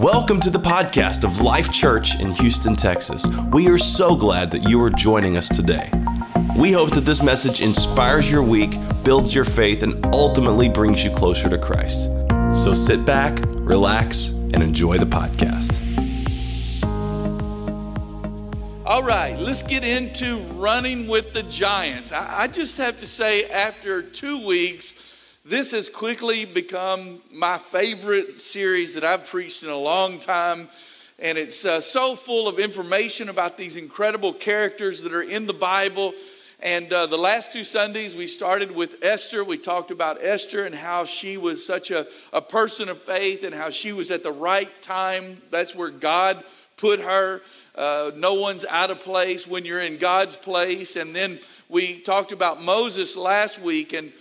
Welcome to the podcast of Life Church in Houston, Texas. We are so glad that you are joining us today. We hope that this message inspires your week, builds your faith, and ultimately brings you closer to Christ. So sit back, relax, and enjoy the podcast. All right, let's get into running with the giants. I just have to say, after 2 weeks, this has quickly become my favorite series that I've preached in a long time. And it's so full of information about these incredible characters that are in the Bible. And the last two Sundays, we started with Esther. We talked about Esther and how she was such a person of faith and how she was at the right time. That's where God put her. No one's out of place when you're in God's place. And then we talked about Moses last week and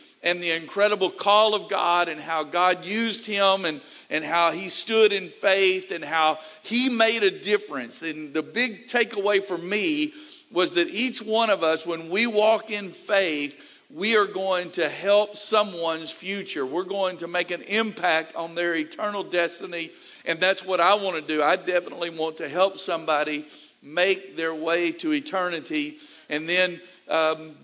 the incredible call of God and how God used him and how he stood in faith and how he made a difference. And the big takeaway for me was that each one of us, when we walk in faith, we are going to help someone's future. We're going to make an impact on their eternal destiny. And that's what I want to do. I definitely want to help somebody make their way to eternity. And then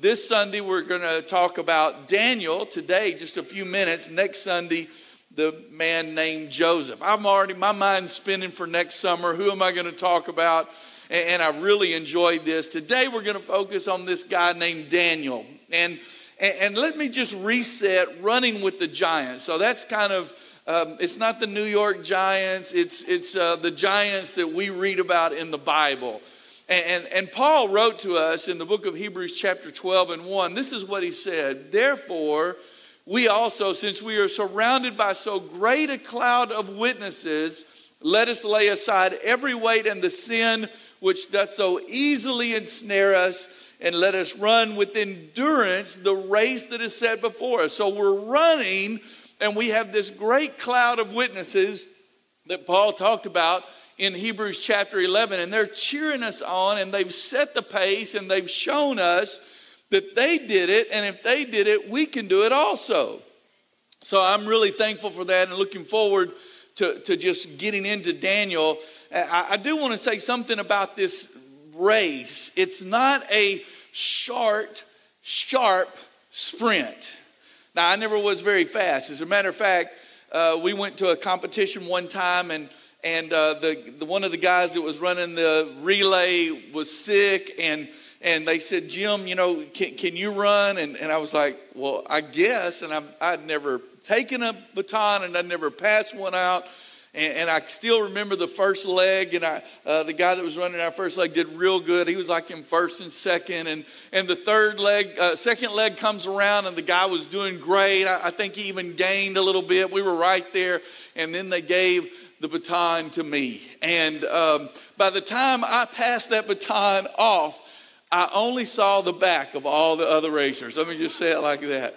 this Sunday, we're going to talk about Daniel today, just a few minutes. Next Sunday, the man named Joseph. My mind's spinning for next summer. Who am I going to talk about? And I really enjoyed this. Today, we're going to focus on this guy named Daniel. And let me just reset running with the giants. So that's kind of... it's not the New York Giants. It's the giants that we read about in the Bible. And Paul wrote to us in the book of Hebrews chapter 12 and 1. This is what he said. Therefore, we also, since we are surrounded by so great a cloud of witnesses, let us lay aside every weight and the sin which doth so easily ensnare us, and let us run with endurance the race that is set before us. So we're running. And we have this great cloud of witnesses that Paul talked about in Hebrews chapter 11. And they're cheering us on, and they've set the pace, and they've shown us that they did it. And if they did it, we can do it also. So I'm really thankful for that and looking forward to just getting into Daniel. I do want to say something about this race. It's not a short, sharp sprint. Now, I never was very fast. As a matter of fact, we went to a competition one time, and one of the guys that was running the relay was sick, and they said, Jim, you know, can you run? And I was like, well, I guess. And I'd never taken a baton, and I'd never passed one out. And I still remember the first leg, and the guy that was running our first leg did real good. He was like in first and second, and the second leg comes around, and the guy was doing great. I think he even gained a little bit. We were right there, and then they gave the baton to me. And by the time I passed that baton off, I only saw the back of all the other racers. Let me just say it like that.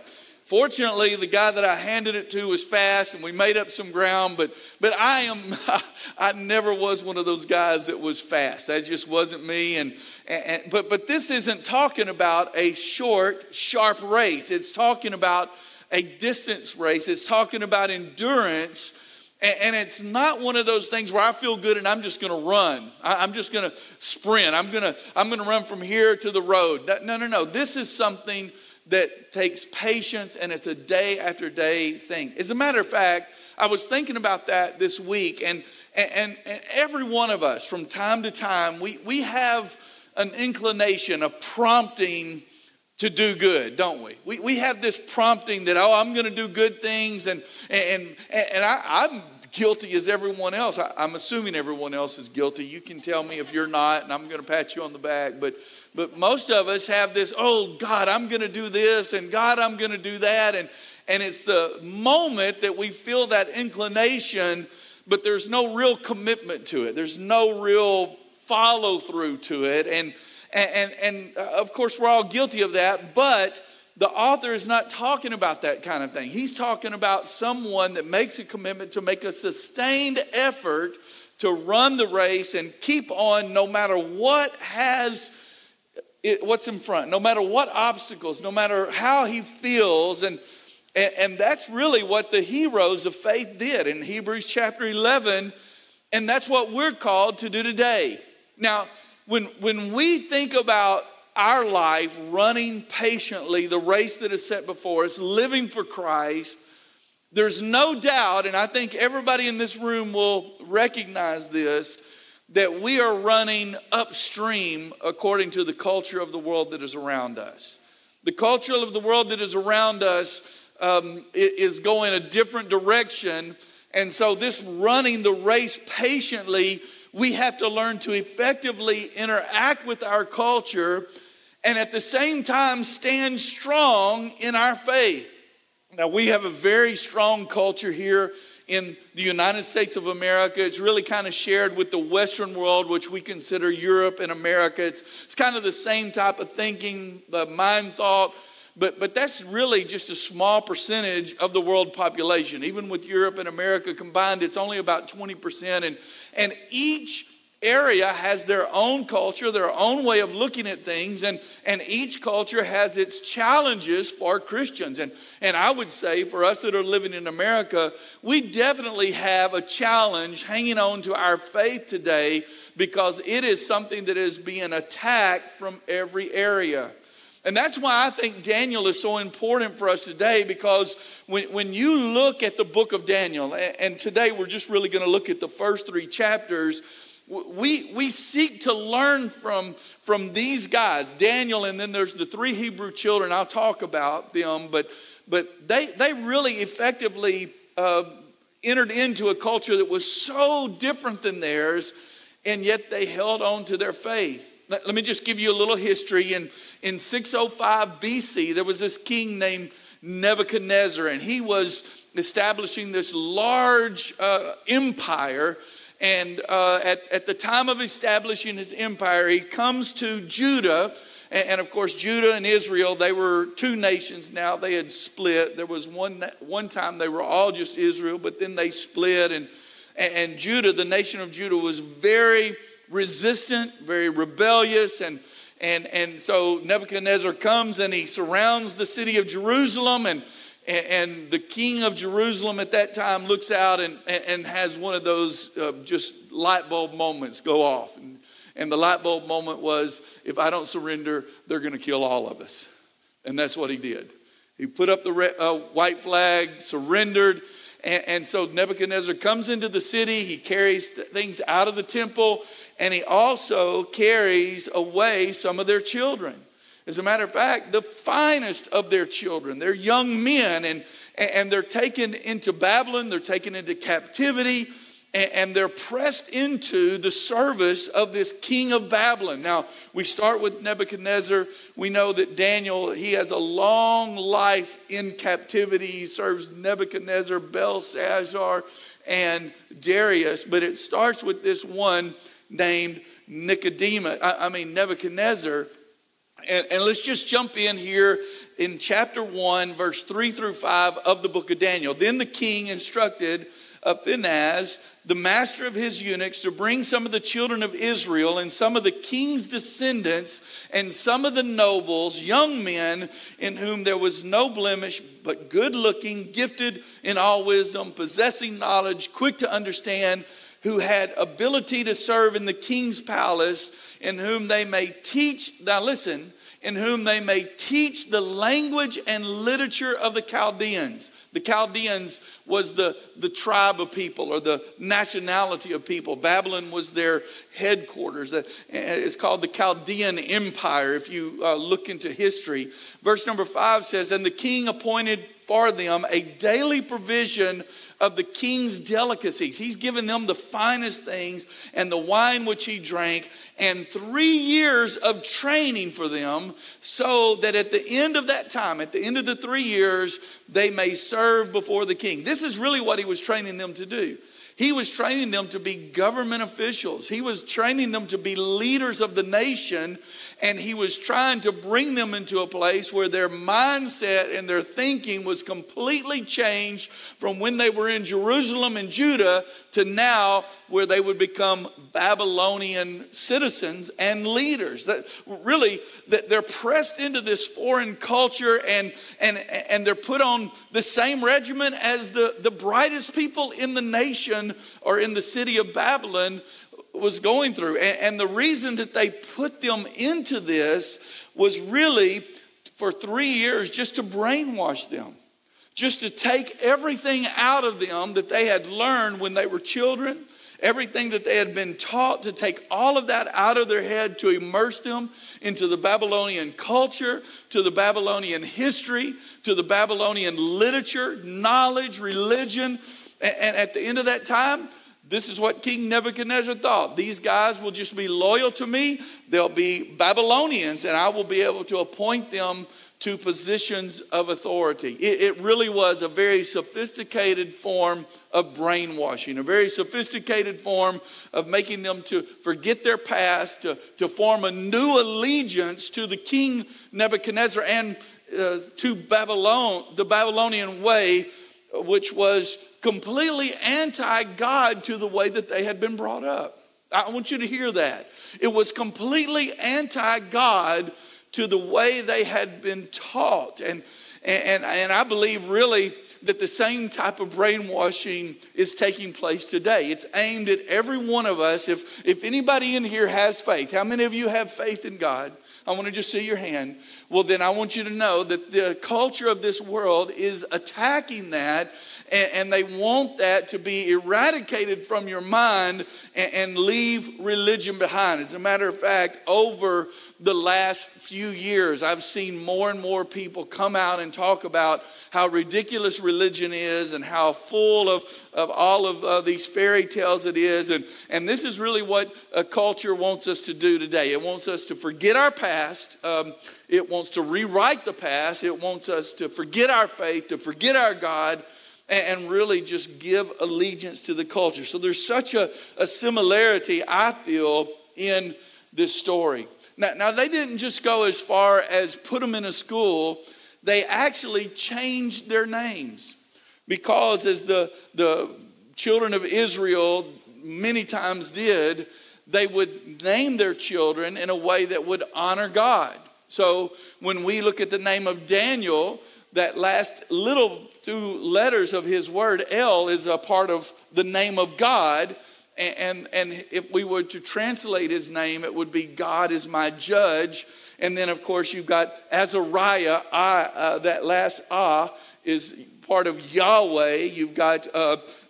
Fortunately, the guy that I handed it to was fast, and we made up some ground, but I never was one of those guys that was fast. That just wasn't me. But this isn't talking about a short, sharp race. It's talking about a distance race. It's talking about endurance. And it's not one of those things where I feel good and I'm just going to run. I'm just going to sprint. I'm going to run from here to the road. No. This is something that takes patience, and it's a day after day thing. As a matter of fact, I was thinking about that this week, and every one of us from time to time, we have an inclination, a prompting to do good, don't we? We have this prompting that, oh, I'm going to do good things, and I'm guilty as everyone else. I'm assuming everyone else is guilty. You can tell me if you're not, and I'm going to pat you on the back, But most of us have this, oh, God, I'm going to do this, and God, I'm going to do that. And it's the moment that we feel that inclination, but there's no real commitment to it. There's no real follow through to it. And of course, we're all guilty of that. But the author is not talking about that kind of thing. He's talking about someone that makes a commitment to make a sustained effort to run the race and keep on no matter what has... what's in front, no matter what obstacles, no matter how he feels. And that's really what the heroes of faith did. In Hebrews chapter 11, And that's what we're called to do today. Now, when we think about our life, running patiently the race that is set before us, living for Christ, there's no doubt, and I think everybody in this room will recognize this, that we are running upstream according to the culture of the world that is around us. The culture of the world that is around us is going a different direction. And so this running the race patiently, we have to learn to effectively interact with our culture and at the same time stand strong in our faith. Now, we have a very strong culture here in the United States of America. It's really kind of shared with the Western world, which we consider Europe and America. It's kind of the same type of thinking, the mind thought. But that's really just a small percentage of the world population. Even with Europe and America combined, it's only about 20%. And each area has their own culture, their own way of looking at things. And each culture has its challenges for Christians. And I would say for us that are living in America, we definitely have a challenge hanging on to our faith today because it is something that is being attacked from every area. And that's why I think Daniel is so important for us today, because when you look at the book of Daniel, and today we're just really going to look at the first three chapters, we seek to learn from these guys, Daniel, and then there's the three Hebrew children. I'll talk about them, but they really effectively entered into a culture that was so different than theirs, and yet they held on to their faith. Let me just give you a little history. In 605 BC, there was this king named Nebuchadnezzar, and he was establishing this large empire. And at the time of establishing his empire, he comes to Judah. And of course, Judah and Israel, they were two nations now. They had split. There was one time they were all just Israel, but then they split. And Judah, the nation of Judah, was very resistant, very rebellious, and so Nebuchadnezzar comes and he surrounds the city of Jerusalem, and the king of Jerusalem at that time looks out and has one of those just light bulb moments go off, and the light bulb moment was, if I don't surrender, they're going to kill all of us. And that's what he did. He put up the white flag, surrendered. And so Nebuchadnezzar comes into the city. He carries things out of the temple, and he also carries away some of their children. As a matter of fact, the finest of their children, they're young men, and they're taken into Babylon. They're taken into captivity, and they're pressed into the service of this king of Babylon. Now, we start with Nebuchadnezzar. We know that Daniel, he has a long life in captivity. He serves Nebuchadnezzar, Belshazzar, and Darius. But it starts with this one named Nebuchadnezzar. And let's just jump in here in chapter 1, verse 3 through 5 of the book of Daniel. Then the king instructed Phinez, the master of his eunuchs, to bring some of the children of Israel and some of the king's descendants and some of the nobles, young men in whom there was no blemish, but good-looking, gifted in all wisdom, possessing knowledge, quick to understand, who had ability to serve in the king's palace, in whom they may teach, now listen, in whom they may teach the language and literature of the Chaldeans. The Chaldeans was the tribe of people, or the nationality of people. Babylon was their headquarters. It's called the Chaldean Empire if you look into history. Verse number 5 says, and the king appointed for them a daily provision of the king's delicacies. He's given them the finest things and the wine which he drank, and 3 years of training for them, so that at the end of that time, at the end of the 3 years, they may serve before the king. This is really what he was training them to do. He was training them to be government officials. He was training them to be leaders of the nation, and he was trying to bring them into a place where their mindset and their thinking was completely changed from when they were in Jerusalem and Judah to now where they would become Babylonian citizens and leaders. That they're pressed into this foreign culture, and they're put on the same regimen as the brightest people in the nation, nation or in the city of Babylon was going through. And the reason that they put them into this was really for 3 years just to brainwash them, just to take everything out of them that they had learned when they were children, everything that they had been taught, to take all of that out of their head, to immerse them into the Babylonian culture, to the Babylonian history, to the Babylonian literature, knowledge, religion. And at the end of that time, this is what King Nebuchadnezzar thought. These guys will just be loyal to me. They'll be Babylonians, and I will be able to appoint them to positions of authority. It really was a very sophisticated form of brainwashing, a very sophisticated form of making them to forget their past, to form a new allegiance to the King Nebuchadnezzar and to Babylon, the Babylonian way, which was completely anti-God to the way that they had been brought up. I want you to hear that. It was completely anti-God to the way they had been taught. And I believe really that the same type of brainwashing is taking place today. It's aimed at every one of us. If anybody in here has faith, how many of you have faith in God? I want to just see your hand. Well, then I want you to know that the culture of this world is attacking that, and they want that to be eradicated from your mind and leave religion behind. As a matter of fact, over the last few years, I've seen more and more people come out and talk about how ridiculous religion is and how full of all of these fairy tales it is. And this is really what a culture wants us to do today. It wants us to forget our past. It wants to rewrite the past. It wants us to forget our faith, to forget our God, and really just give allegiance to the culture. So there's such a similarity, I feel, in this story. Now, they didn't just go as far as put them in a school. They actually changed their names, because as the children of Israel many times did, they would name their children in a way that would honor God. So when we look at the name of Daniel, that last little two letters of his word, L, is a part of the name of God. And if we were to translate his name, it would be God is my judge. And then, of course, you've got Azariah. That last ah is part of Yahweh. You've got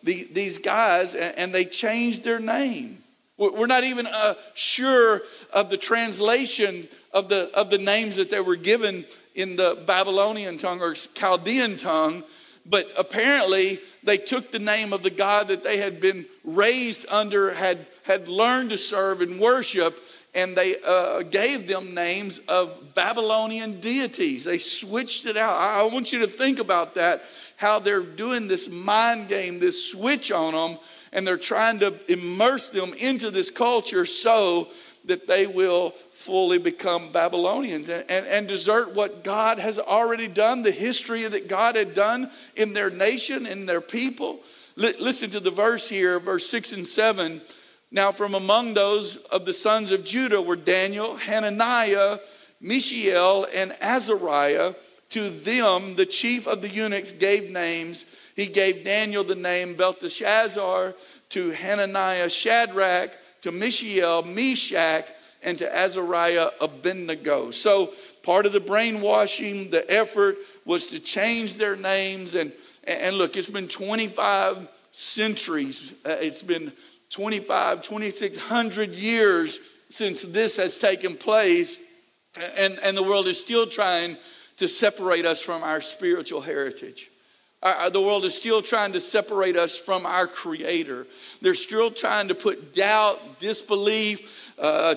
these guys, and they changed their name. We're not even sure of the translation of the names that they were given in the Babylonian tongue or Chaldean tongue. But apparently they took the name of the God that they had been raised under, had learned to serve and worship, and they gave them names of Babylonian deities. They switched it out. I want you to think about that, how they're doing this mind game, this switch on them, and they're trying to immerse them into this culture so that they will fully become Babylonians and desert what God has already done, the history that God had done in their nation, in their people. Listen to the verse here, verse 6 and 7. Now from among those of the sons of Judah were Daniel, Hananiah, Mishael, and Azariah. To them the chief of the eunuchs gave names. He gave Daniel the name Belteshazzar, to Hananiah Shadrach, to Mishael, Meshach, and to Azariah, Abednego. So part of the brainwashing, the effort was to change their names. And look, it's been 25 centuries. It's been 2,600 years since this has taken place. And the world is still trying to separate us from our spiritual heritage. The world is still trying to separate us from our Creator. They're still trying to put doubt, disbelief,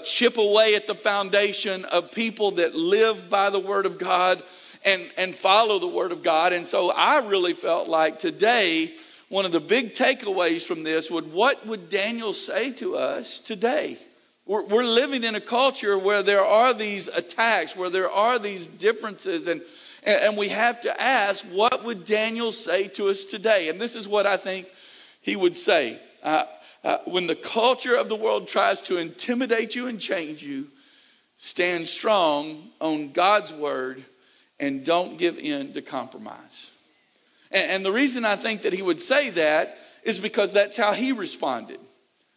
chip away at the foundation of people that live by the Word of God and follow the Word of God. And so I really felt like today, one of the big takeaways from this would, what would Daniel say to us today? We're living in a culture where there are these attacks, where there are these differences, and we have to ask, what would Daniel say to us today? And this is what I think he would say. When the culture of the world tries to intimidate you and change you, stand strong on God's word and don't give in to compromise. And the reason I think that he would say that is because that's how he responded.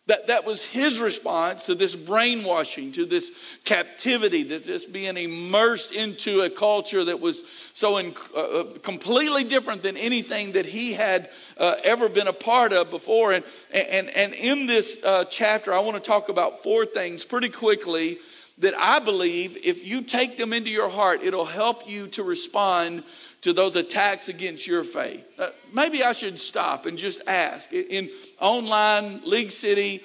That was his response to this brainwashing, to this captivity, to just being immersed into a culture that was so completely different than anything that he had ever been a part of before. And in this chapter, I want to talk about four things pretty quickly that I believe if you take them into your heart, it'll help you to respond to those attacks against your faith. Maybe I should stop and just ask. In online, League City,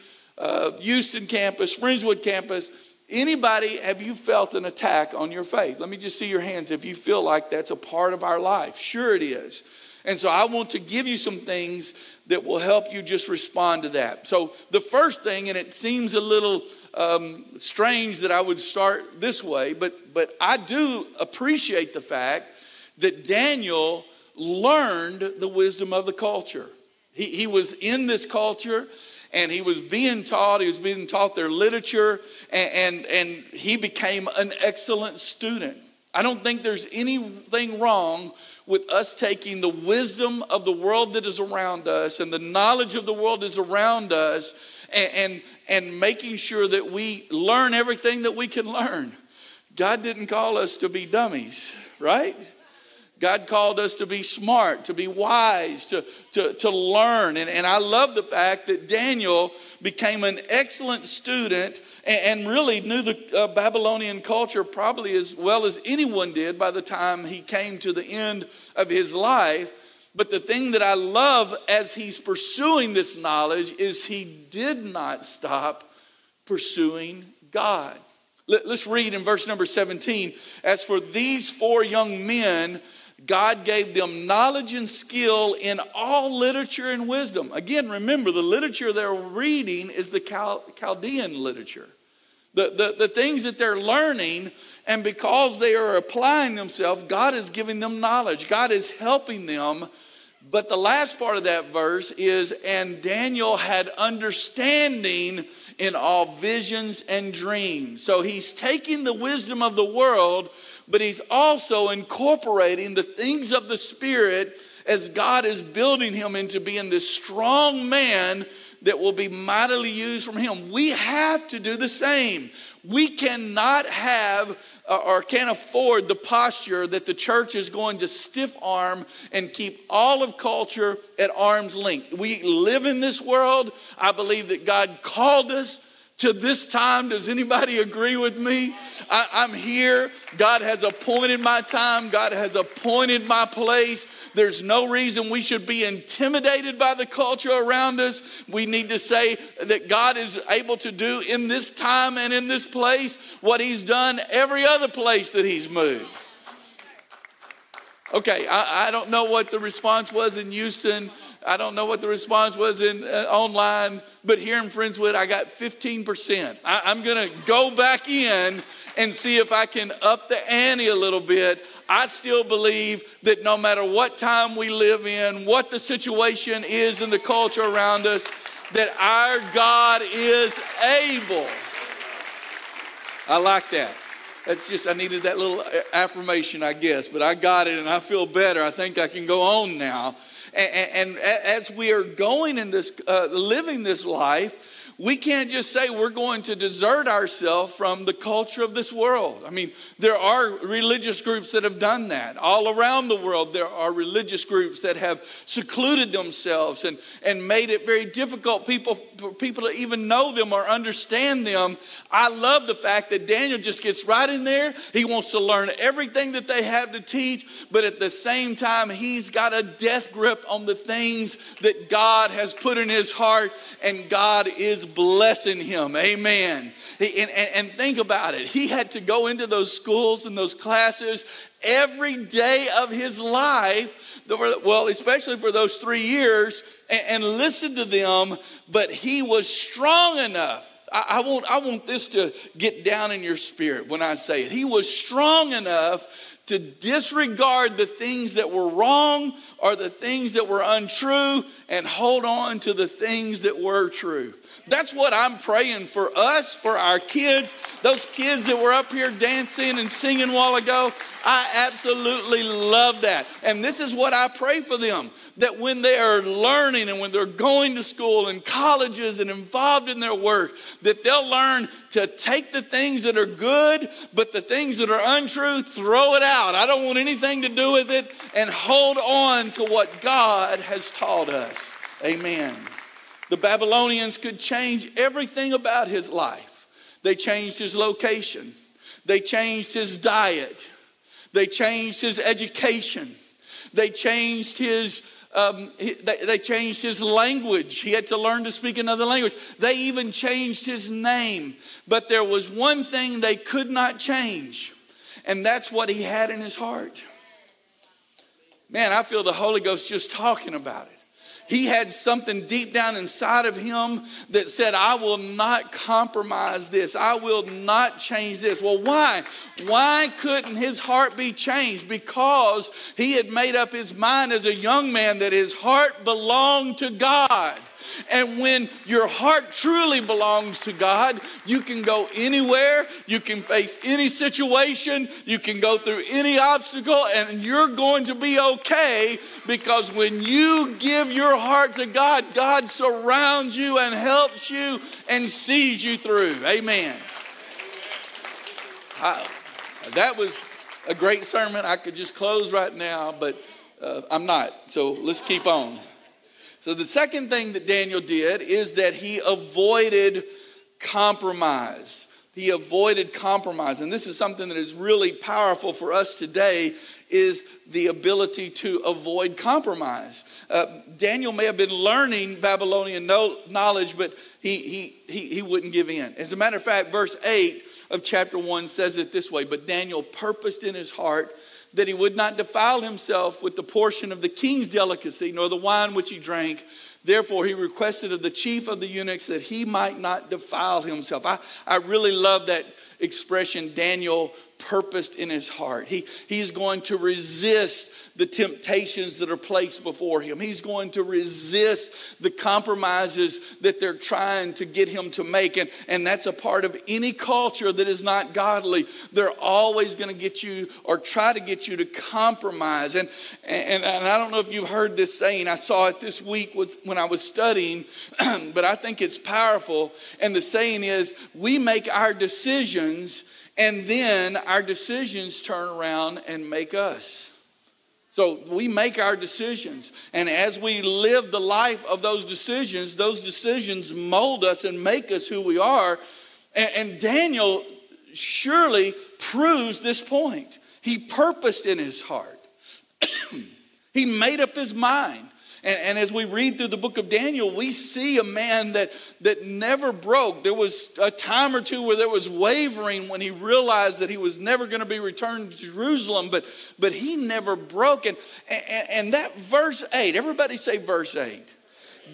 Houston campus, Friendswood campus, anybody, have you felt an attack on your faith? Let me just see your hands if you feel like that's a part of our life. Sure it is. And so I want to give you some things that will help you just respond to that. So the first thing, and it seems a little strange that I would start this way, but I do appreciate the fact that Daniel learned the wisdom of the culture. He was in this culture and he was being taught their literature, and he became an excellent student. I don't think there's anything wrong with us taking the wisdom of the world that is around us and the knowledge of the world that is around us and making sure that we learn everything that we can learn. God didn't call us to be dummies, right? God called us to be smart, to be wise, to learn. And I love the fact that Daniel became an excellent student and really knew the Babylonian culture probably as well as anyone did by the time he came to the end of his life. But the thing that I love as he's pursuing this knowledge is he did not stop pursuing God. Let's read in verse number 17. As for these four young men, God gave them knowledge and skill in all literature and wisdom. Again, remember, the literature they're reading is the Chaldean literature. The things that they're learning, and because they are applying themselves, God is giving them knowledge. God is helping them. But the last part of that verse is, and Daniel had understanding in all visions and dreams. So he's taking the wisdom of the world, but he's also incorporating the things of the Spirit as God is building him into being this strong man that will be mightily used from him. We have to do the same. We cannot have or can't afford the posture that the church is going to stiff arm and keep all of culture at arm's length. We live in this world. I believe that God called us to this time. Does anybody agree with me? I'm here. God has appointed my time. God has appointed my place. There's no reason we should be intimidated by the culture around us. We need to say that God is able to do in this time and in this place what he's done every other place that he's moved. Okay, I don't know what the response was in Houston. I don't know what the response was in online, but here in Friendswood, I got 15%. I'm going to go back in and see if I can up the ante a little bit. I still believe that no matter what time we live in, what the situation is in the culture around us, that our God is able. I like that. That's just, I needed that little affirmation, I guess, but I got it and I feel better. I think I can go on now. And as we are going in this, living this life, we can't just say we're going to desert ourselves from the culture of this world. I mean, there are religious groups that have done that. All around the world, there are religious groups that have secluded themselves and made it very difficult for people to even know them or understand them. I love the fact that Daniel just gets right in there. He wants to learn everything that they have to teach, but at the same time, he's got a death grip on the things that God has put in his heart, and God is blessing him. Amen. And think about it. He had to go into those schools and those classes every day of his life, well, especially for those 3 years, and listen to them, but he was strong enough. I want this to get down in your spirit when I say it. He was strong enough to disregard the things that were wrong or the things that were untrue and hold on to the things that were true. That's what I'm praying for us, for our kids, those kids that were up here dancing and singing a while ago. I absolutely love that. And this is what I pray for them, that when they are learning and when they're going to school and colleges and involved in their work, that they'll learn to take the things that are good, but the things that are untrue, throw it out. I don't want anything to do with it, and hold on to what God has taught us. Amen. The Babylonians could change everything about his life. They changed his location. They changed his diet. They changed his education. They changed his language. He had to learn to speak another language. They even changed his name. But there was one thing they could not change, and that's what he had in his heart. Man, I feel the Holy Ghost just talking about it. He had something deep down inside of him that said, I will not compromise this. I will not change this. Well, why? Why couldn't his heart be changed? Because he had made up his mind as a young man that his heart belonged to God. And when your heart truly belongs to God, you can go anywhere, you can face any situation, you can go through any obstacle, and you're going to be okay, because when you give your heart to God, God surrounds you and helps you and sees you through. Amen. That was a great sermon. I could just close right now, but I'm not. So let's keep on. So the second thing that Daniel did is that he avoided compromise. He avoided compromise. And this is something that is really powerful for us today, is the ability to avoid compromise. Daniel may have been learning Babylonian knowledge, but he wouldn't give in. As a matter of fact, verse 8 of chapter 1 says it this way: but Daniel purposed in his heart that he would not defile himself with the portion of the king's delicacy, nor the wine which he drank. Therefore, he requested of the chief of the eunuchs that he might not defile himself. I really love that expression, Daniel purposed in his heart. He's going to resist the temptations that are placed before him. He's going to resist the compromises that they're trying to get him to make. And that's a part of any culture that is not godly. They're always going to get you, or try to get you, to compromise. And I don't know if you've heard this saying. I saw it this week when I was studying, but I think it's powerful. And the saying is, we make our decisions, and then our decisions turn around and make us. So we make our decisions. And as we live the life of those decisions mold us and make us who we are. And Daniel surely proves this point. He purposed in his heart. He made up his mind. And as we read through the book of Daniel, we see a man that never broke. There was a time or two where there was wavering when he realized that he was never going to be returned to Jerusalem, but he never broke. And that verse 8, everybody say verse 8.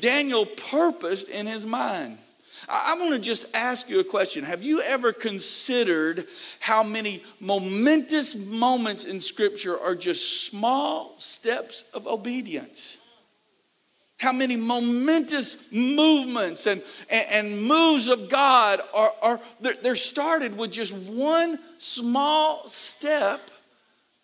Daniel purposed in his mind. I want to just ask you a question. Have you ever considered how many momentous moments in Scripture are just small steps of obedience? How many momentous movements and moves of God are they're started with just one small step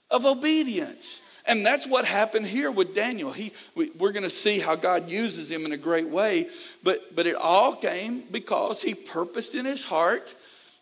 of obedience. And that's what happened here with Daniel. We're going to see how God uses him in a great way. But it all came because he purposed in his heart.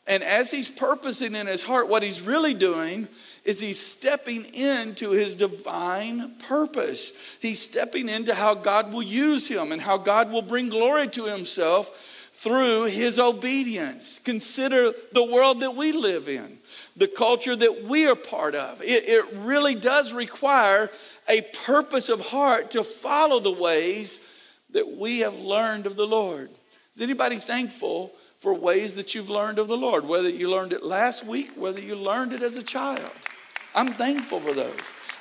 And as he's purposing in his heart, what he's really doing is he's stepping into his divine purpose. He's stepping into how God will use him and how God will bring glory to himself through his obedience. Consider the world that we live in, the culture that we are part of. It really does require a purpose of heart to follow the ways that we have learned of the Lord. Is anybody thankful for ways that you've learned of the Lord, whether you learned it last week, whether you learned it as a child? I'm thankful for those.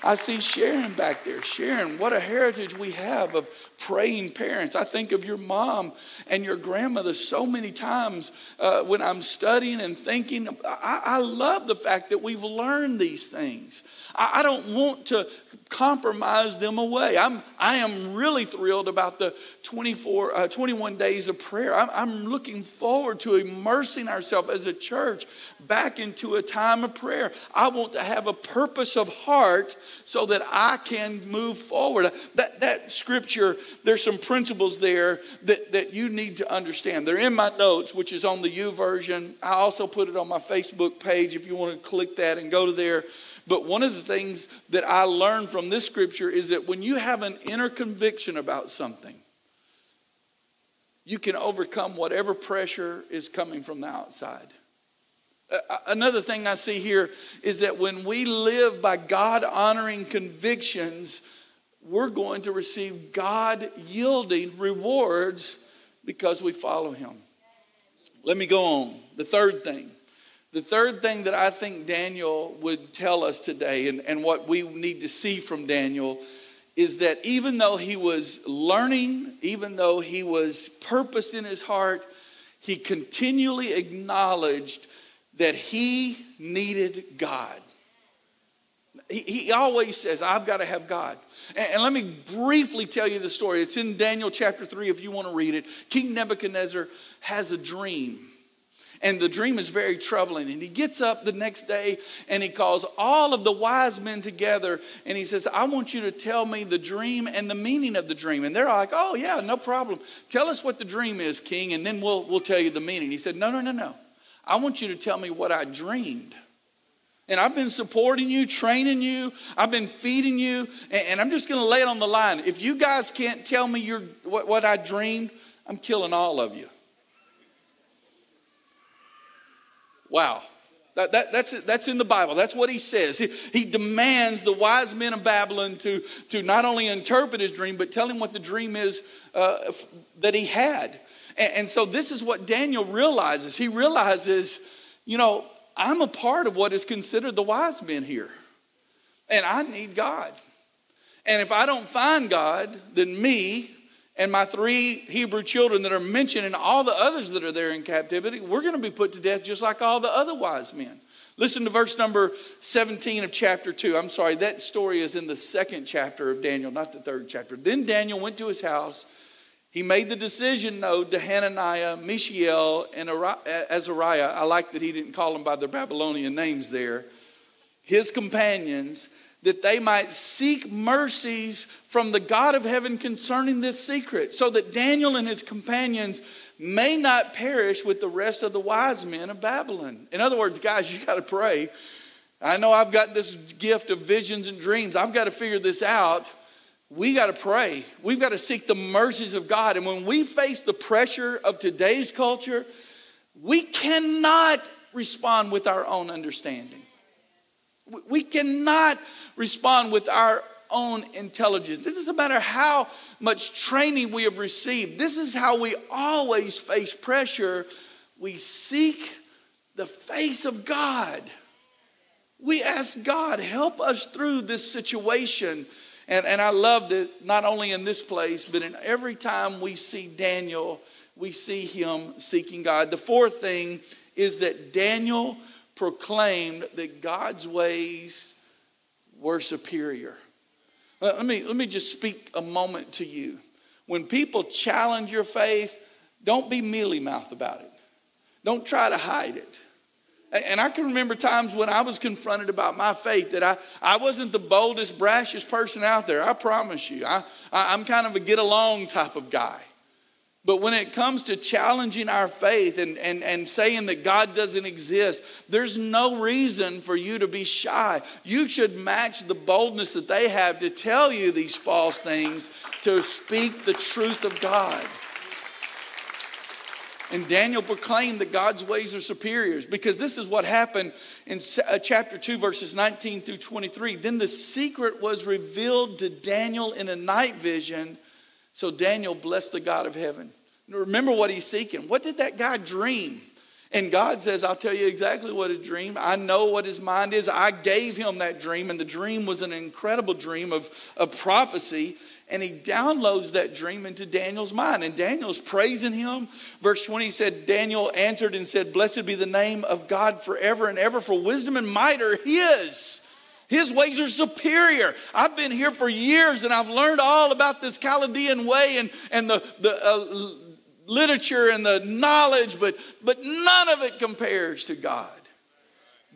I see Sharon back there. Sharon, what a heritage we have of praying parents. I think of your mom and your grandmother so many times when I'm studying and thinking. I love the fact that we've learned these things. I don't want to compromise them away. I am really thrilled about the 21 days of prayer. I'm looking forward to immersing ourselves as a church back into a time of prayer. I want to have a purpose of heart so that I can move forward. That scripture, there's some principles there that you need to understand. They're in my notes, which is on the YouVersion. I also put it on my Facebook page if you want to click that and go to there. But one of the things that I learned from this scripture is that when you have an inner conviction about something, you can overcome whatever pressure is coming from the outside. Another thing I see here is that when we live by God-honoring convictions, we're going to receive God-yielding rewards because we follow him. Let me go on. The third thing that I think Daniel would tell us today and what we need to see from Daniel is that even though he was learning, even though he was purposed in his heart, he continually acknowledged that he needed God. He always says, I've got to have God. And let me briefly tell you the story. It's in Daniel chapter 3 if you want to read it. King Nebuchadnezzar has a dream. And the dream is very troubling. And he gets up the next day and he calls all of the wise men together. And he says, I want you to tell me the dream and the meaning of the dream. And they're like, oh yeah, no problem. Tell us what the dream is, King, and then we'll tell you the meaning. He said, no. I want you to tell me what I dreamed. And I've been supporting you, training you. I've been feeding you. And I'm just going to lay it on the line. If you guys can't tell me what I dreamed, I'm killing all of you. Wow, that's in the Bible. That's what he says. He demands the wise men of Babylon to not only interpret his dream, but tell him what the dream is that he had. And so this is what Daniel realizes. He realizes, I'm a part of what is considered the wise men here. And I need God. And if I don't find God, then me and my 3 Hebrew children that are mentioned and all the others that are there in captivity, we're going to be put to death just like all the other wise men. Listen to verse number 17 of chapter 2. I'm sorry, that story is in the 2nd chapter of Daniel, not the 3rd chapter. Then Daniel went to his house. He made the decision ode to Hananiah, Mishael, and Azariah. I like that he didn't call them by their Babylonian names there. His companions, that they might seek mercies from the God of heaven concerning this secret, so that Daniel and his companions may not perish with the rest of the wise men of Babylon. In other words, guys, you got to pray. I know I've got this gift of visions and dreams. I've got to figure this out. We got to pray. We've got to seek the mercies of God. And when we face the pressure of today's culture, we cannot respond with our own understanding. We cannot respond with our own intelligence. It doesn't matter how much training we have received. This is how we always face pressure. We seek the face of God. We ask God, help us through this situation. And I love that not only in this place, but in every time we see Daniel, we see him seeking God. The fourth thing is that Daniel proclaimed that God's ways were superior. Let me just speak a moment to you. When people challenge your faith, don't be mealy-mouthed about it. Don't try to hide it. And I can remember times when I was confronted about my faith that I wasn't the boldest, brashest person out there. I promise you. I'm kind of a get-along type of guy. But when it comes to challenging our faith and saying that God doesn't exist, there's no reason for you to be shy. You should match the boldness that they have to tell you these false things, to speak the truth of God. And Daniel proclaimed that God's ways are superior, because this is what happened in chapter 2, verses 19 through 23. Then the secret was revealed to Daniel in a night vision. So Daniel blessed the God of heaven. Remember what he's seeking. What did that guy dream? And God says, I'll tell you exactly what a dream. I know what his mind is. I gave him that dream, and the dream was an incredible dream of prophecy. And he downloads that dream into Daniel's mind. And Daniel's praising him. Verse 20 said, Daniel answered and said, blessed be the name of God forever and ever, for wisdom and might are his. His ways are superior. I've been here for years, and I've learned all about this Chaldean way and the literature and the knowledge, but none of it compares to God.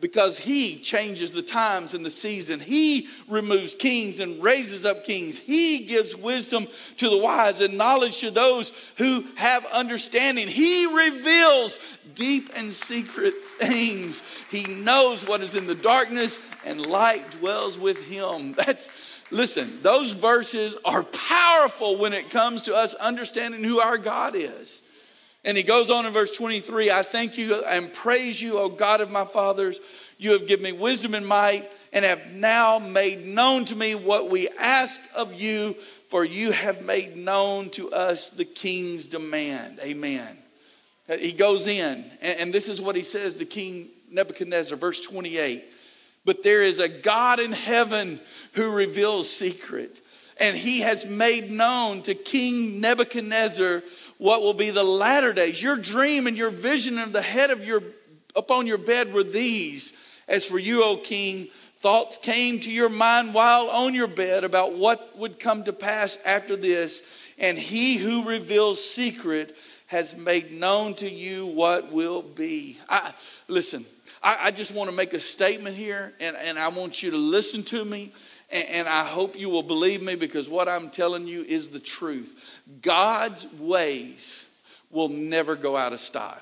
Because he changes the times and the season. He removes kings and raises up kings. He gives wisdom to the wise and knowledge to those who have understanding. He reveals deep and secret things. He knows what is in the darkness, and light dwells with him. Listen, those verses are powerful when it comes to us understanding who our God is. And he goes on in verse 23, I thank you and praise you, O God of my fathers. You have given me wisdom and might and have now made known to me what we ask of you, for you have made known to us the king's demand. Amen. He goes in, and this is what he says to King Nebuchadnezzar, verse 28. But there is a God in heaven who reveals secret, and he has made known to King Nebuchadnezzar what will be the latter days. Your dream and your vision of the head of upon your bed were these. As for you, O king, thoughts came to your mind while on your bed about what would come to pass after this. And he who reveals secret has made known to you what will be. Listen, I just want to make a statement here, and I want you to listen to me. And I hope you will believe me, because what I'm telling you is the truth. God's ways will never go out of style.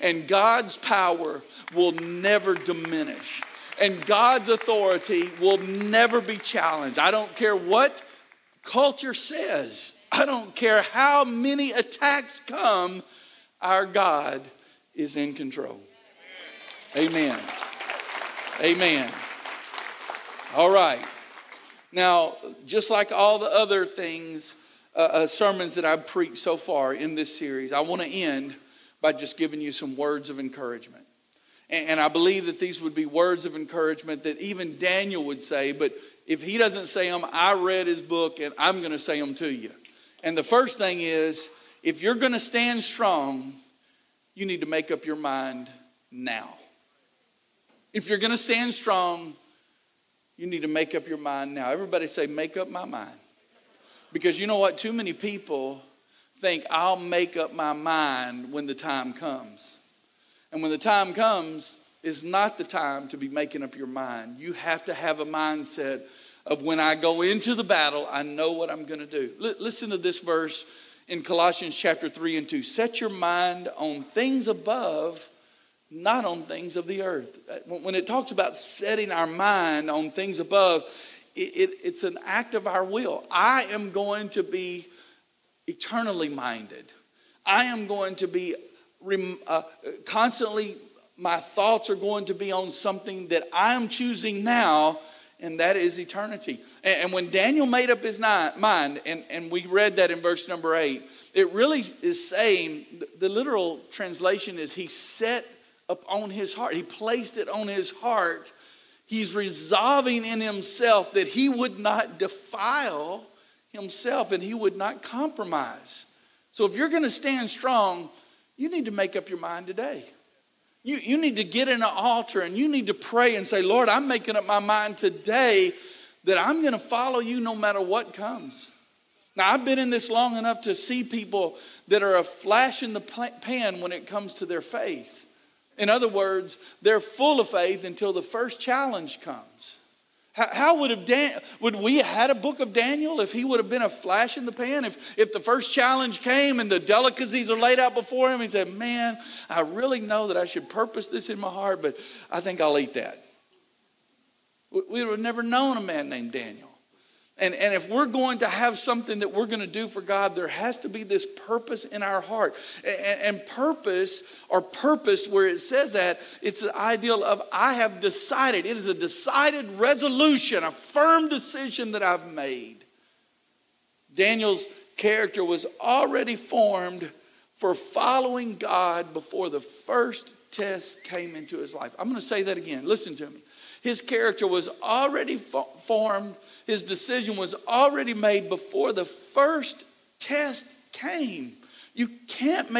And God's power will never diminish. And God's authority will never be challenged. I don't care what culture says. I don't care how many attacks come. Our God is in control. Amen. Amen. All right. Now, just like all the other things, sermons that I've preached so far in this series, I want to end by just giving you some words of encouragement. And I believe that these would be words of encouragement that even Daniel would say, but if he doesn't say them, I read his book and I'm going to say them to you. And the first thing is, if you're going to stand strong, you need to make up your mind now. If you're going to stand strong, you need to make up your mind now. Everybody say, make up my mind. Because you know what? Too many people think, I'll make up my mind when the time comes. And when the time comes, it's not the time to be making up your mind. You have to have a mindset of, when I go into the battle, I know what I'm going to do. Listen to this verse in Colossians chapter 3:2. Set your mind on things above, not on things of the earth. When it talks about setting our mind on things above, it's an act of our will. I am going to be eternally minded. I am going to be constantly, my thoughts are going to be on something that I'm choosing now, and that is eternity. And when Daniel made up his mind, and we read that in verse number 8, it really is saying, the literal translation is, he set up on his heart. He placed it on his heart. He's resolving in himself that he would not defile himself and he would not compromise. So if you're going to stand strong, you need to make up your mind today. You need to get in an altar and you need to pray and say, Lord, I'm making up my mind today that I'm going to follow you no matter what comes. Now, I've been in this long enough to see people that are a flash in the pan when it comes to their faith. In other words, they're full of faith until the first challenge comes. Would we have had a book of Daniel if he would have been a flash in the pan? If the first challenge came and the delicacies are laid out before him, he said, man, I really know that I should purpose this in my heart, but I think I'll eat that. We would have never known a man named Daniel. And if we're going to have something that we're going to do for God, there has to be this purpose in our heart. And purpose, where it says that, it's the idea of, I have decided. It is a decided resolution, a firm decision that I've made. Daniel's character was already formed for following God before the first test came into his life. I'm going to say that again. Listen to me. His character was already formed. His decision was already made before the first test came. You can't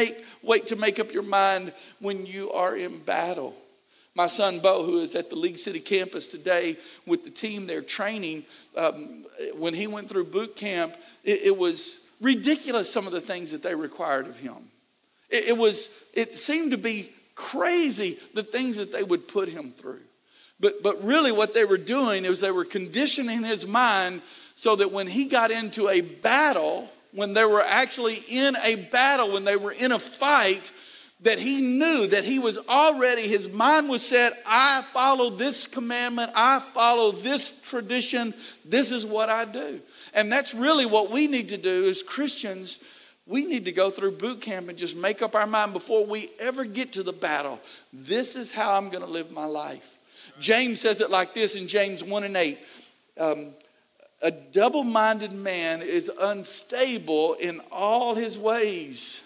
wait to make up your mind when you are in battle. My son, Bo, who is at the League City campus today with the team there training, when he went through boot camp, it was ridiculous, some of the things that they required of him. It seemed to be crazy, the things that they would put him through. But really what they were doing is they were conditioning his mind so that when he got into a battle, when they were actually in a battle, when they were in a fight, that he knew that he was already, his mind was set, I follow this commandment, I follow this tradition, this is what I do. And that's really what we need to do as Christians. We need to go through boot camp and just make up our mind before we ever get to the battle. This is how I'm going to live my life. James says it like this in James 1:8. A double-minded man is unstable in all his ways.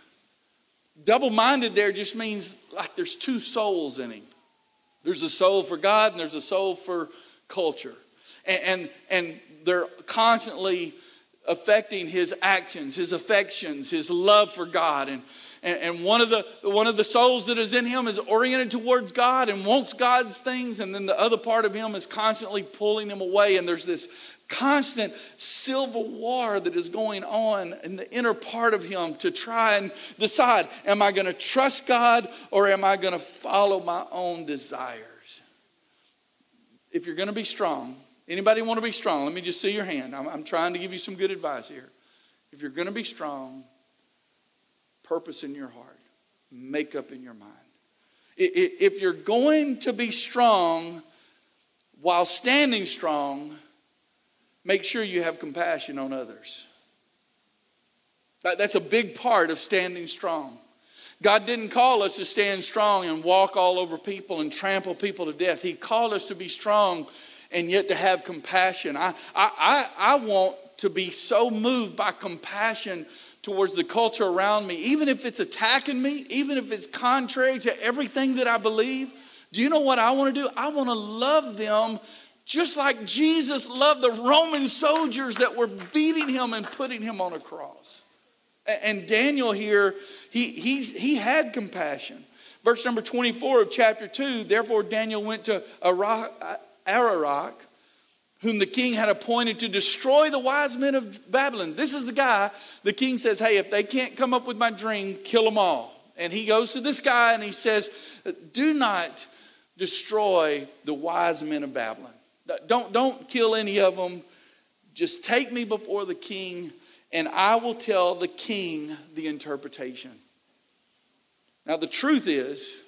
Double-minded there just means like there's two souls in him. There's a soul for God and there's a soul for culture. And they're constantly affecting his actions, his affections, his love for God. And one of the souls that is in him is oriented towards God and wants God's things. And then the other part of him is constantly pulling him away. And there's this constant civil war that is going on in the inner part of him to try and decide, am I going to trust God or am I going to follow my own desires? If you're going to be strong, anybody want to be strong? Let me just see your hand. I'm trying to give you some good advice here. If you're going to be strong, purpose in your heart, make up in your mind. If you're going to be strong while standing strong, make sure you have compassion on others. That's a big part of standing strong. God didn't call us to stand strong and walk all over people and trample people to death. He called us to be strong and yet to have compassion. I want to be so moved by compassion towards the culture around me, even if it's attacking me, even if it's contrary to everything that I believe. Do you know what I want to do? I want to love them just like Jesus loved the Roman soldiers that were beating him and putting him on a cross. And Daniel here, he had compassion. Verse number 24 of chapter 2, therefore Daniel went to Arioch, whom the king had appointed to destroy the wise men of Babylon. This is the guy. The king says, hey, if they can't come up with my dream, kill them all. And he goes to this guy and he says, do not destroy the wise men of Babylon. Don't kill any of them. Just take me before the king and I will tell the king the interpretation. Now the truth is,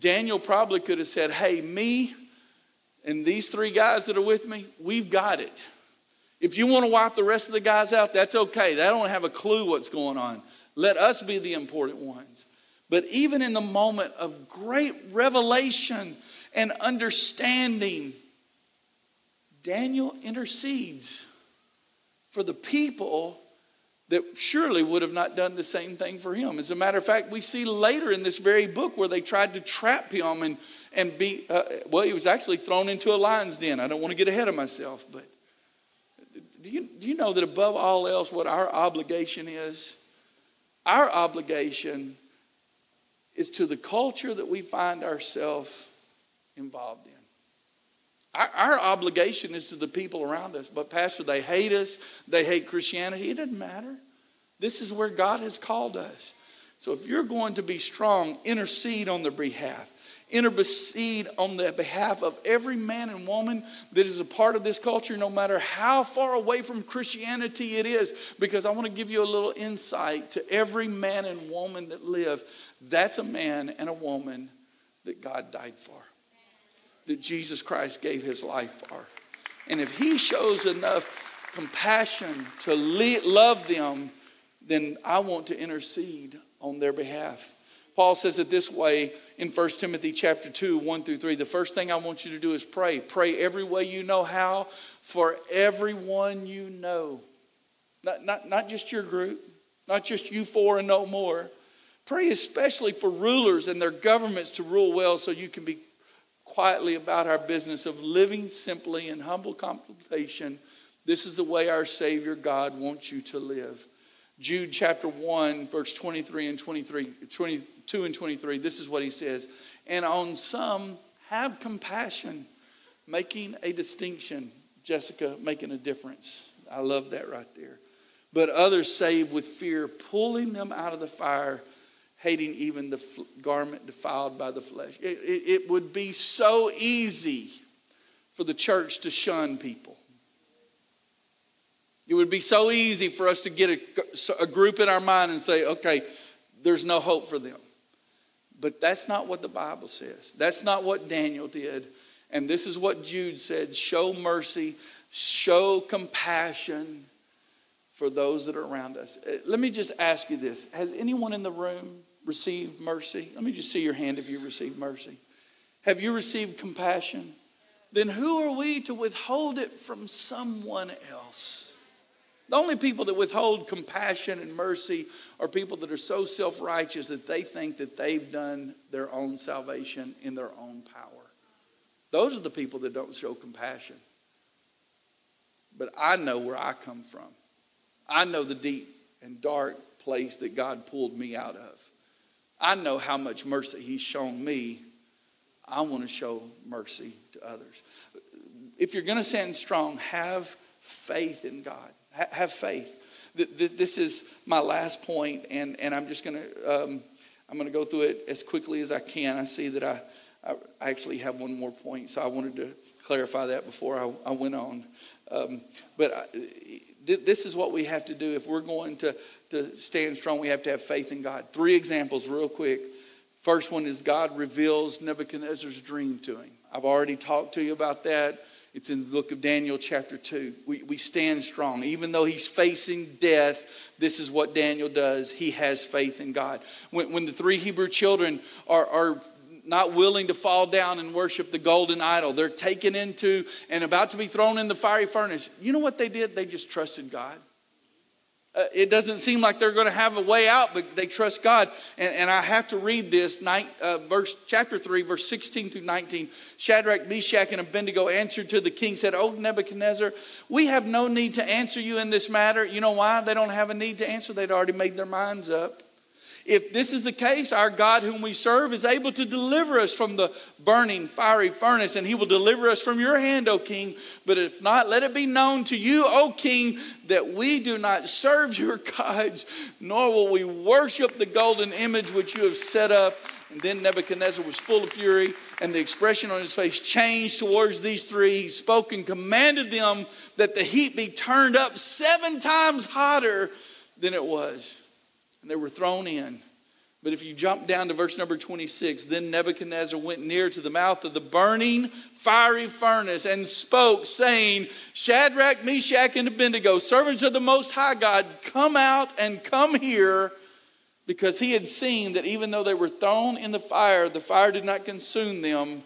Daniel probably could have said, hey, me and these three guys that are with me, we've got it. If you want to wipe the rest of the guys out, that's okay. They don't have a clue what's going on. Let us be the important ones. But even in the moment of great revelation and understanding, Daniel intercedes for the people that surely would have not done the same thing for him. As a matter of fact, we see later in this very book where they tried to trap him and be, well, he was actually thrown into a lion's den. I don't want to get ahead of myself, but do you know that above all else what our obligation is? Our obligation is to the culture that we find ourselves involved in. Our obligation is to the people around us. But pastor, they hate us. They hate Christianity. It doesn't matter. This is where God has called us. So if you're going to be strong, intercede on their behalf. Intercede on the behalf of every man and woman that is a part of this culture, no matter how far away from Christianity it is. Because I want to give you a little insight to every man and woman that live. That's a man and a woman that God died for, that Jesus Christ gave his life for. And if he shows enough compassion to love them, then I want to intercede on their behalf. Paul says it this way in 1 Timothy chapter 2, 1-3. The first thing I want you to do is pray. Pray every way you know how for everyone you know. Not just your group, not just you four and no more, Pray especially for rulers and their governments to rule well, so you can be quietly about our business of living simply in humble contemplation. This is the way our Savior God wants you to live. Jude chapter 1, verse 22 and 23, this is what he says. And on some have compassion, making a distinction. Jessica, making a difference. I love that right there. But others save with fear, pulling them out of the fire, hating even the garment defiled by the flesh. It would be so easy for the church to shun people. It would be so easy for us to get a group in our mind and say, okay, there's no hope for them. But that's not what the Bible says. That's not what Daniel did. And this is what Jude said, show mercy, show compassion for those that are around us. Let me just ask you this. Has anyone in the room received mercy? Let me just see your hand if you received mercy. Have you received compassion? Then who are we to withhold it from someone else? The only people that withhold compassion and mercy are people that are so self-righteous that they think that they've done their own salvation in their own power. Those are the people that don't show compassion. But I know where I come from. I know the deep and dark place that God pulled me out of. I know how much mercy He's shown me. I want to show mercy to others. If you're going to stand strong, have faith in God. Have faith. This is my last point, and I'm just going to go through it as quickly as I can. I see that I actually have one more point, so I wanted to clarify that before I went on. This is what we have to do. If we're going to stand strong, we have to have faith in God. Three examples real quick. First one is God reveals Nebuchadnezzar's dream to him. I've already talked to you about that. It's in the book of Daniel chapter 2. We stand strong. Even though he's facing death, this is what Daniel does. He has faith in God. When the three Hebrew children are not willing to fall down and worship the golden idol, they're taken into and about to be thrown in the fiery furnace. You know what they did? They just trusted God. It doesn't seem like they're going to have a way out, but they trust God. And I have to read this, chapter 3, verse 16 through 19. Shadrach, Meshach, and Abednego answered to the king, said, O Nebuchadnezzar, we have no need to answer you in this matter. You know why? They don't have a need to answer. They'd already made their minds up. If this is the case, our God whom we serve is able to deliver us from the burning fiery furnace, and he will deliver us from your hand, O king. But if not, let it be known to you, O king, that we do not serve your gods, nor will we worship the golden image which you have set up. And then Nebuchadnezzar was full of fury, and the expression on his face changed towards these three. He spoke and commanded them that the heat be turned up 7 times hotter than it was. And they were thrown in. But if you jump down to verse number 26, then Nebuchadnezzar went near to the mouth of the burning fiery furnace and spoke, saying, Shadrach, Meshach, and Abednego, servants of the Most High God, come out and come here. Because he had seen that even though they were thrown in the fire did not consume them.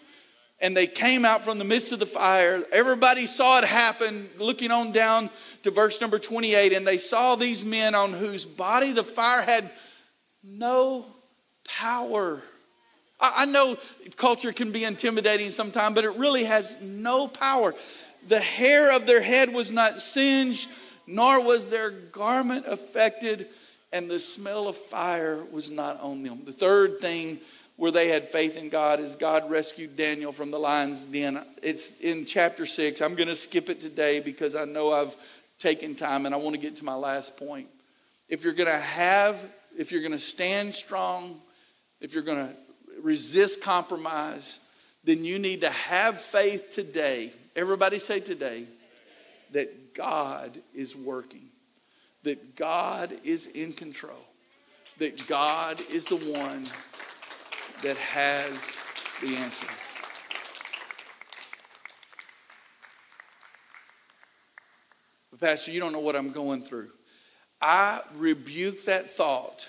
And they came out from the midst of the fire. Everybody saw it happen. Looking on down to verse number 28. And they saw these men on whose body the fire had no power. I know culture can be intimidating sometimes, but it really has no power. The hair of their head was not singed, nor was their garment affected. And the smell of fire was not on them. The third thing where they had faith in God is God rescued Daniel from the lion's den. It's in chapter 6. I'm going to skip it today because I know I've taken time and I want to get to my last point. If you're going to stand strong, if you're going to resist compromise, then you need to have faith today. Everybody say today. That God is working. That God is in control. That God is the one that has the answer. But Pastor, you don't know what I'm going through. I rebuke that thought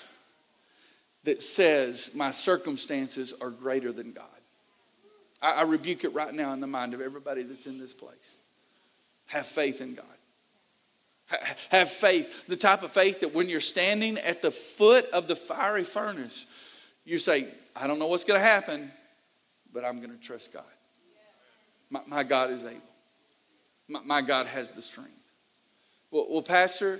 that says my circumstances are greater than God. I rebuke it right now in the mind of everybody that's in this place. Have faith in God. Have faith, the type of faith that when you're standing at the foot of the fiery furnace, you say, I don't know what's going to happen, but I'm going to trust God. My God is able. My God has the strength. Well, Pastor,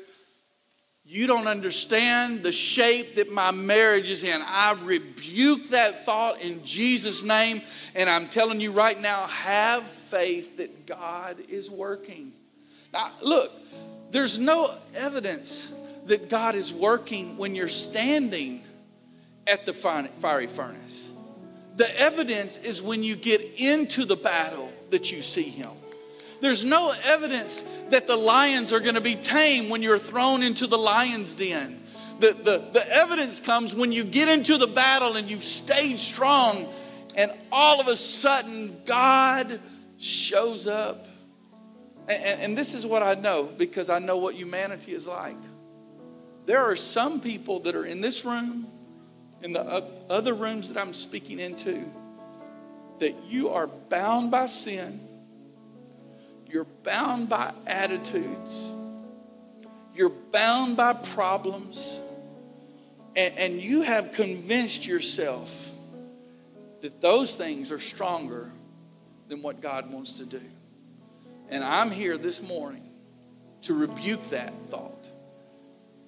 you don't understand the shape that my marriage is in. I rebuke that thought in Jesus' name, and I'm telling you right now, have faith that God is working. Now, look, there's no evidence that God is working when you're standing at the fiery furnace. The evidence is when you get into the battle that you see him. There's no evidence that the lions are going to be tame when you're thrown into the lion's den. The evidence comes when you get into the battle and you've stayed strong, and all of a sudden God shows up. And this is what I know, because I know what humanity is like. There are some people that are in this room, in the other rooms that I'm speaking into, that you are bound by sin. You're bound by attitudes. You're bound by problems. And you have convinced yourself that those things are stronger than what God wants to do. And I'm here this morning to rebuke that thought.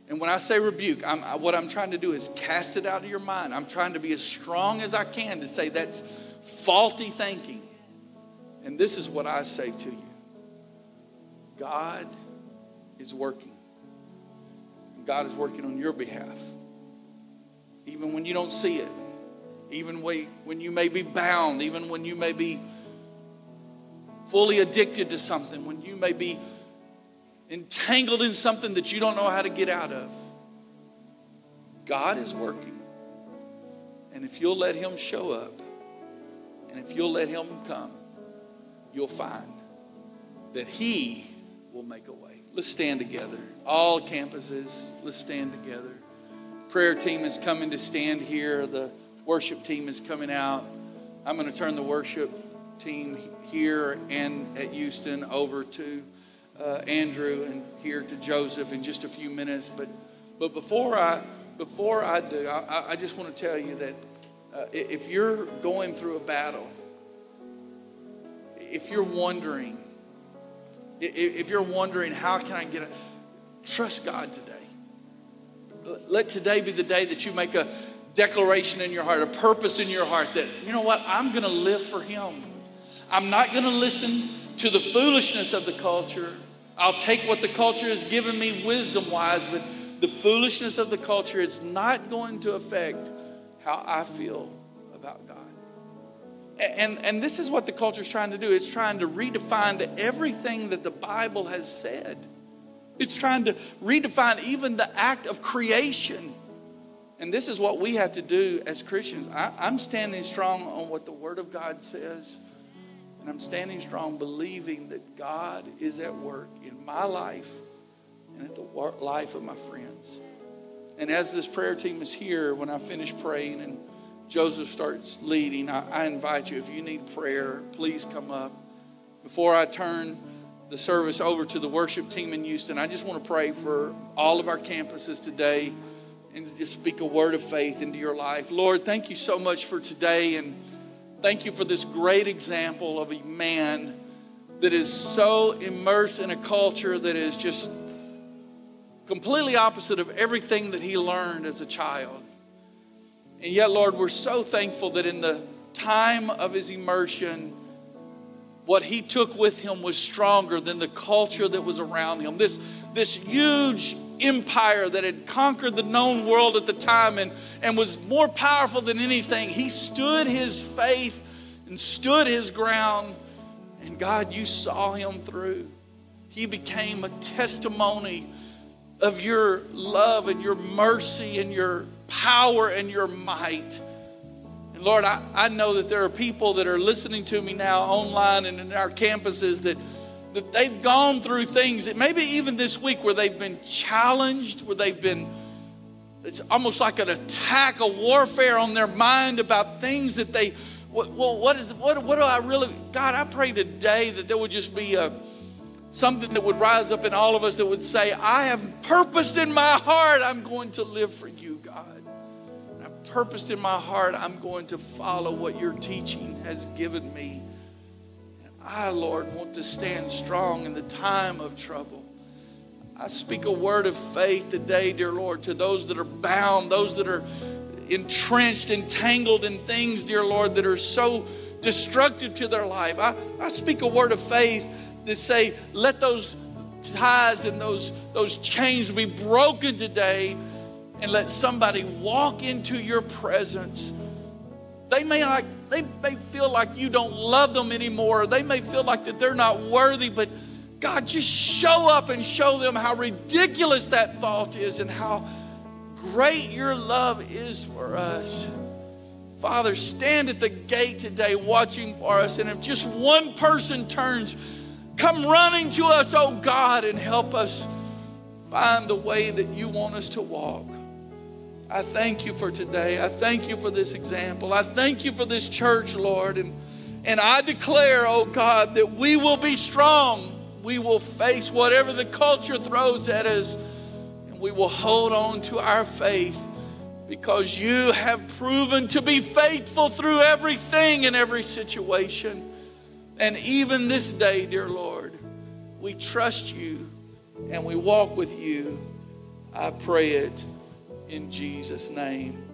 And when I say rebuke, what I'm trying to do is cast it out of your mind. I'm trying to be as strong as I can to say that's faulty thinking. And this is what I say to you. God is working. God is working on your behalf. Even when you don't see it. Even when you may be bound. Even when you may be fully addicted to something, when you may be entangled in something that you don't know how to get out of. God is working. And if you'll let him show up, and if you'll let him come, you'll find that he will make a way. Let's stand together. All campuses, let's stand together. Prayer team is coming to stand here. The worship team is coming out. I'm going to turn the worship team here and at Houston over to Andrew and here to Joseph in just a few minutes. But before I do, I just want to tell you that if you're going through a battle, if you're wondering how can I get it, trust God today. Let today be the day that you make a declaration in your heart, a purpose in your heart that, you know what, I'm going to live for him. I'm not going to listen to the foolishness of the culture. I'll take what the culture has given me wisdom-wise, but the foolishness of the culture is not going to affect how I feel about God. And this is what the culture is trying to do. It's trying to redefine everything that the Bible has said. It's trying to redefine even the act of creation. And this is what we have to do as Christians. I'm standing strong on what the Word of God says. And I'm standing strong believing that God is at work in my life and at the life of my friends. And as this prayer team is here, when I finish praying and Joseph starts leading, I invite you, if you need prayer, please come up. Before I turn the service over to the worship team in Houston, I just want to pray for all of our campuses today and just speak a word of faith into your life. Lord, thank you so much for today, and thank you for this great example of a man that is so immersed in a culture that is just completely opposite of everything that he learned as a child. And yet, Lord, we're so thankful that in the time of his immersion, what he took with him was stronger than the culture that was around him. This huge empire that had conquered the known world at the time and was more powerful than anything. He stood his faith and stood his ground. And God, you saw him through. He became a testimony of your love and your mercy and your power and your might. And Lord, I know that there are people that are listening to me now online and in our campuses that they've gone through things that maybe even this week where they've been challenged, where they've been, it's almost like an attack, a warfare on their mind about things that they, well, what do I really, God, I pray today that there would just be a Something that would rise up in all of us that would say, I have purposed in my heart, I'm going to live for you, God. I've purposed in my heart, I'm going to follow what your teaching has given me. And I, Lord, want to stand strong in the time of trouble. I speak a word of faith today, dear Lord, to those that are bound, those that are entrenched, entangled in things, dear Lord, that are so destructive to their life. I speak a word of faith that say, let those ties and those chains be broken today, and let somebody walk into your presence. They may feel like you don't love them anymore. They may feel like that they're not worthy, but God, just show up and show them how ridiculous that fault is and how great your love is for us. Father, stand at the gate today watching for us, and if just one person turns, come running to us, oh God, and help us find the way that you want us to walk. I thank you for today. I thank you for this example. I thank you for this church, Lord. And I declare, oh God, that we will be strong. We will face whatever the culture throws at us, and we will hold on to our faith because you have proven to be faithful through everything and every situation. And even this day, dear Lord, we trust you and we walk with you. I pray it in Jesus' name.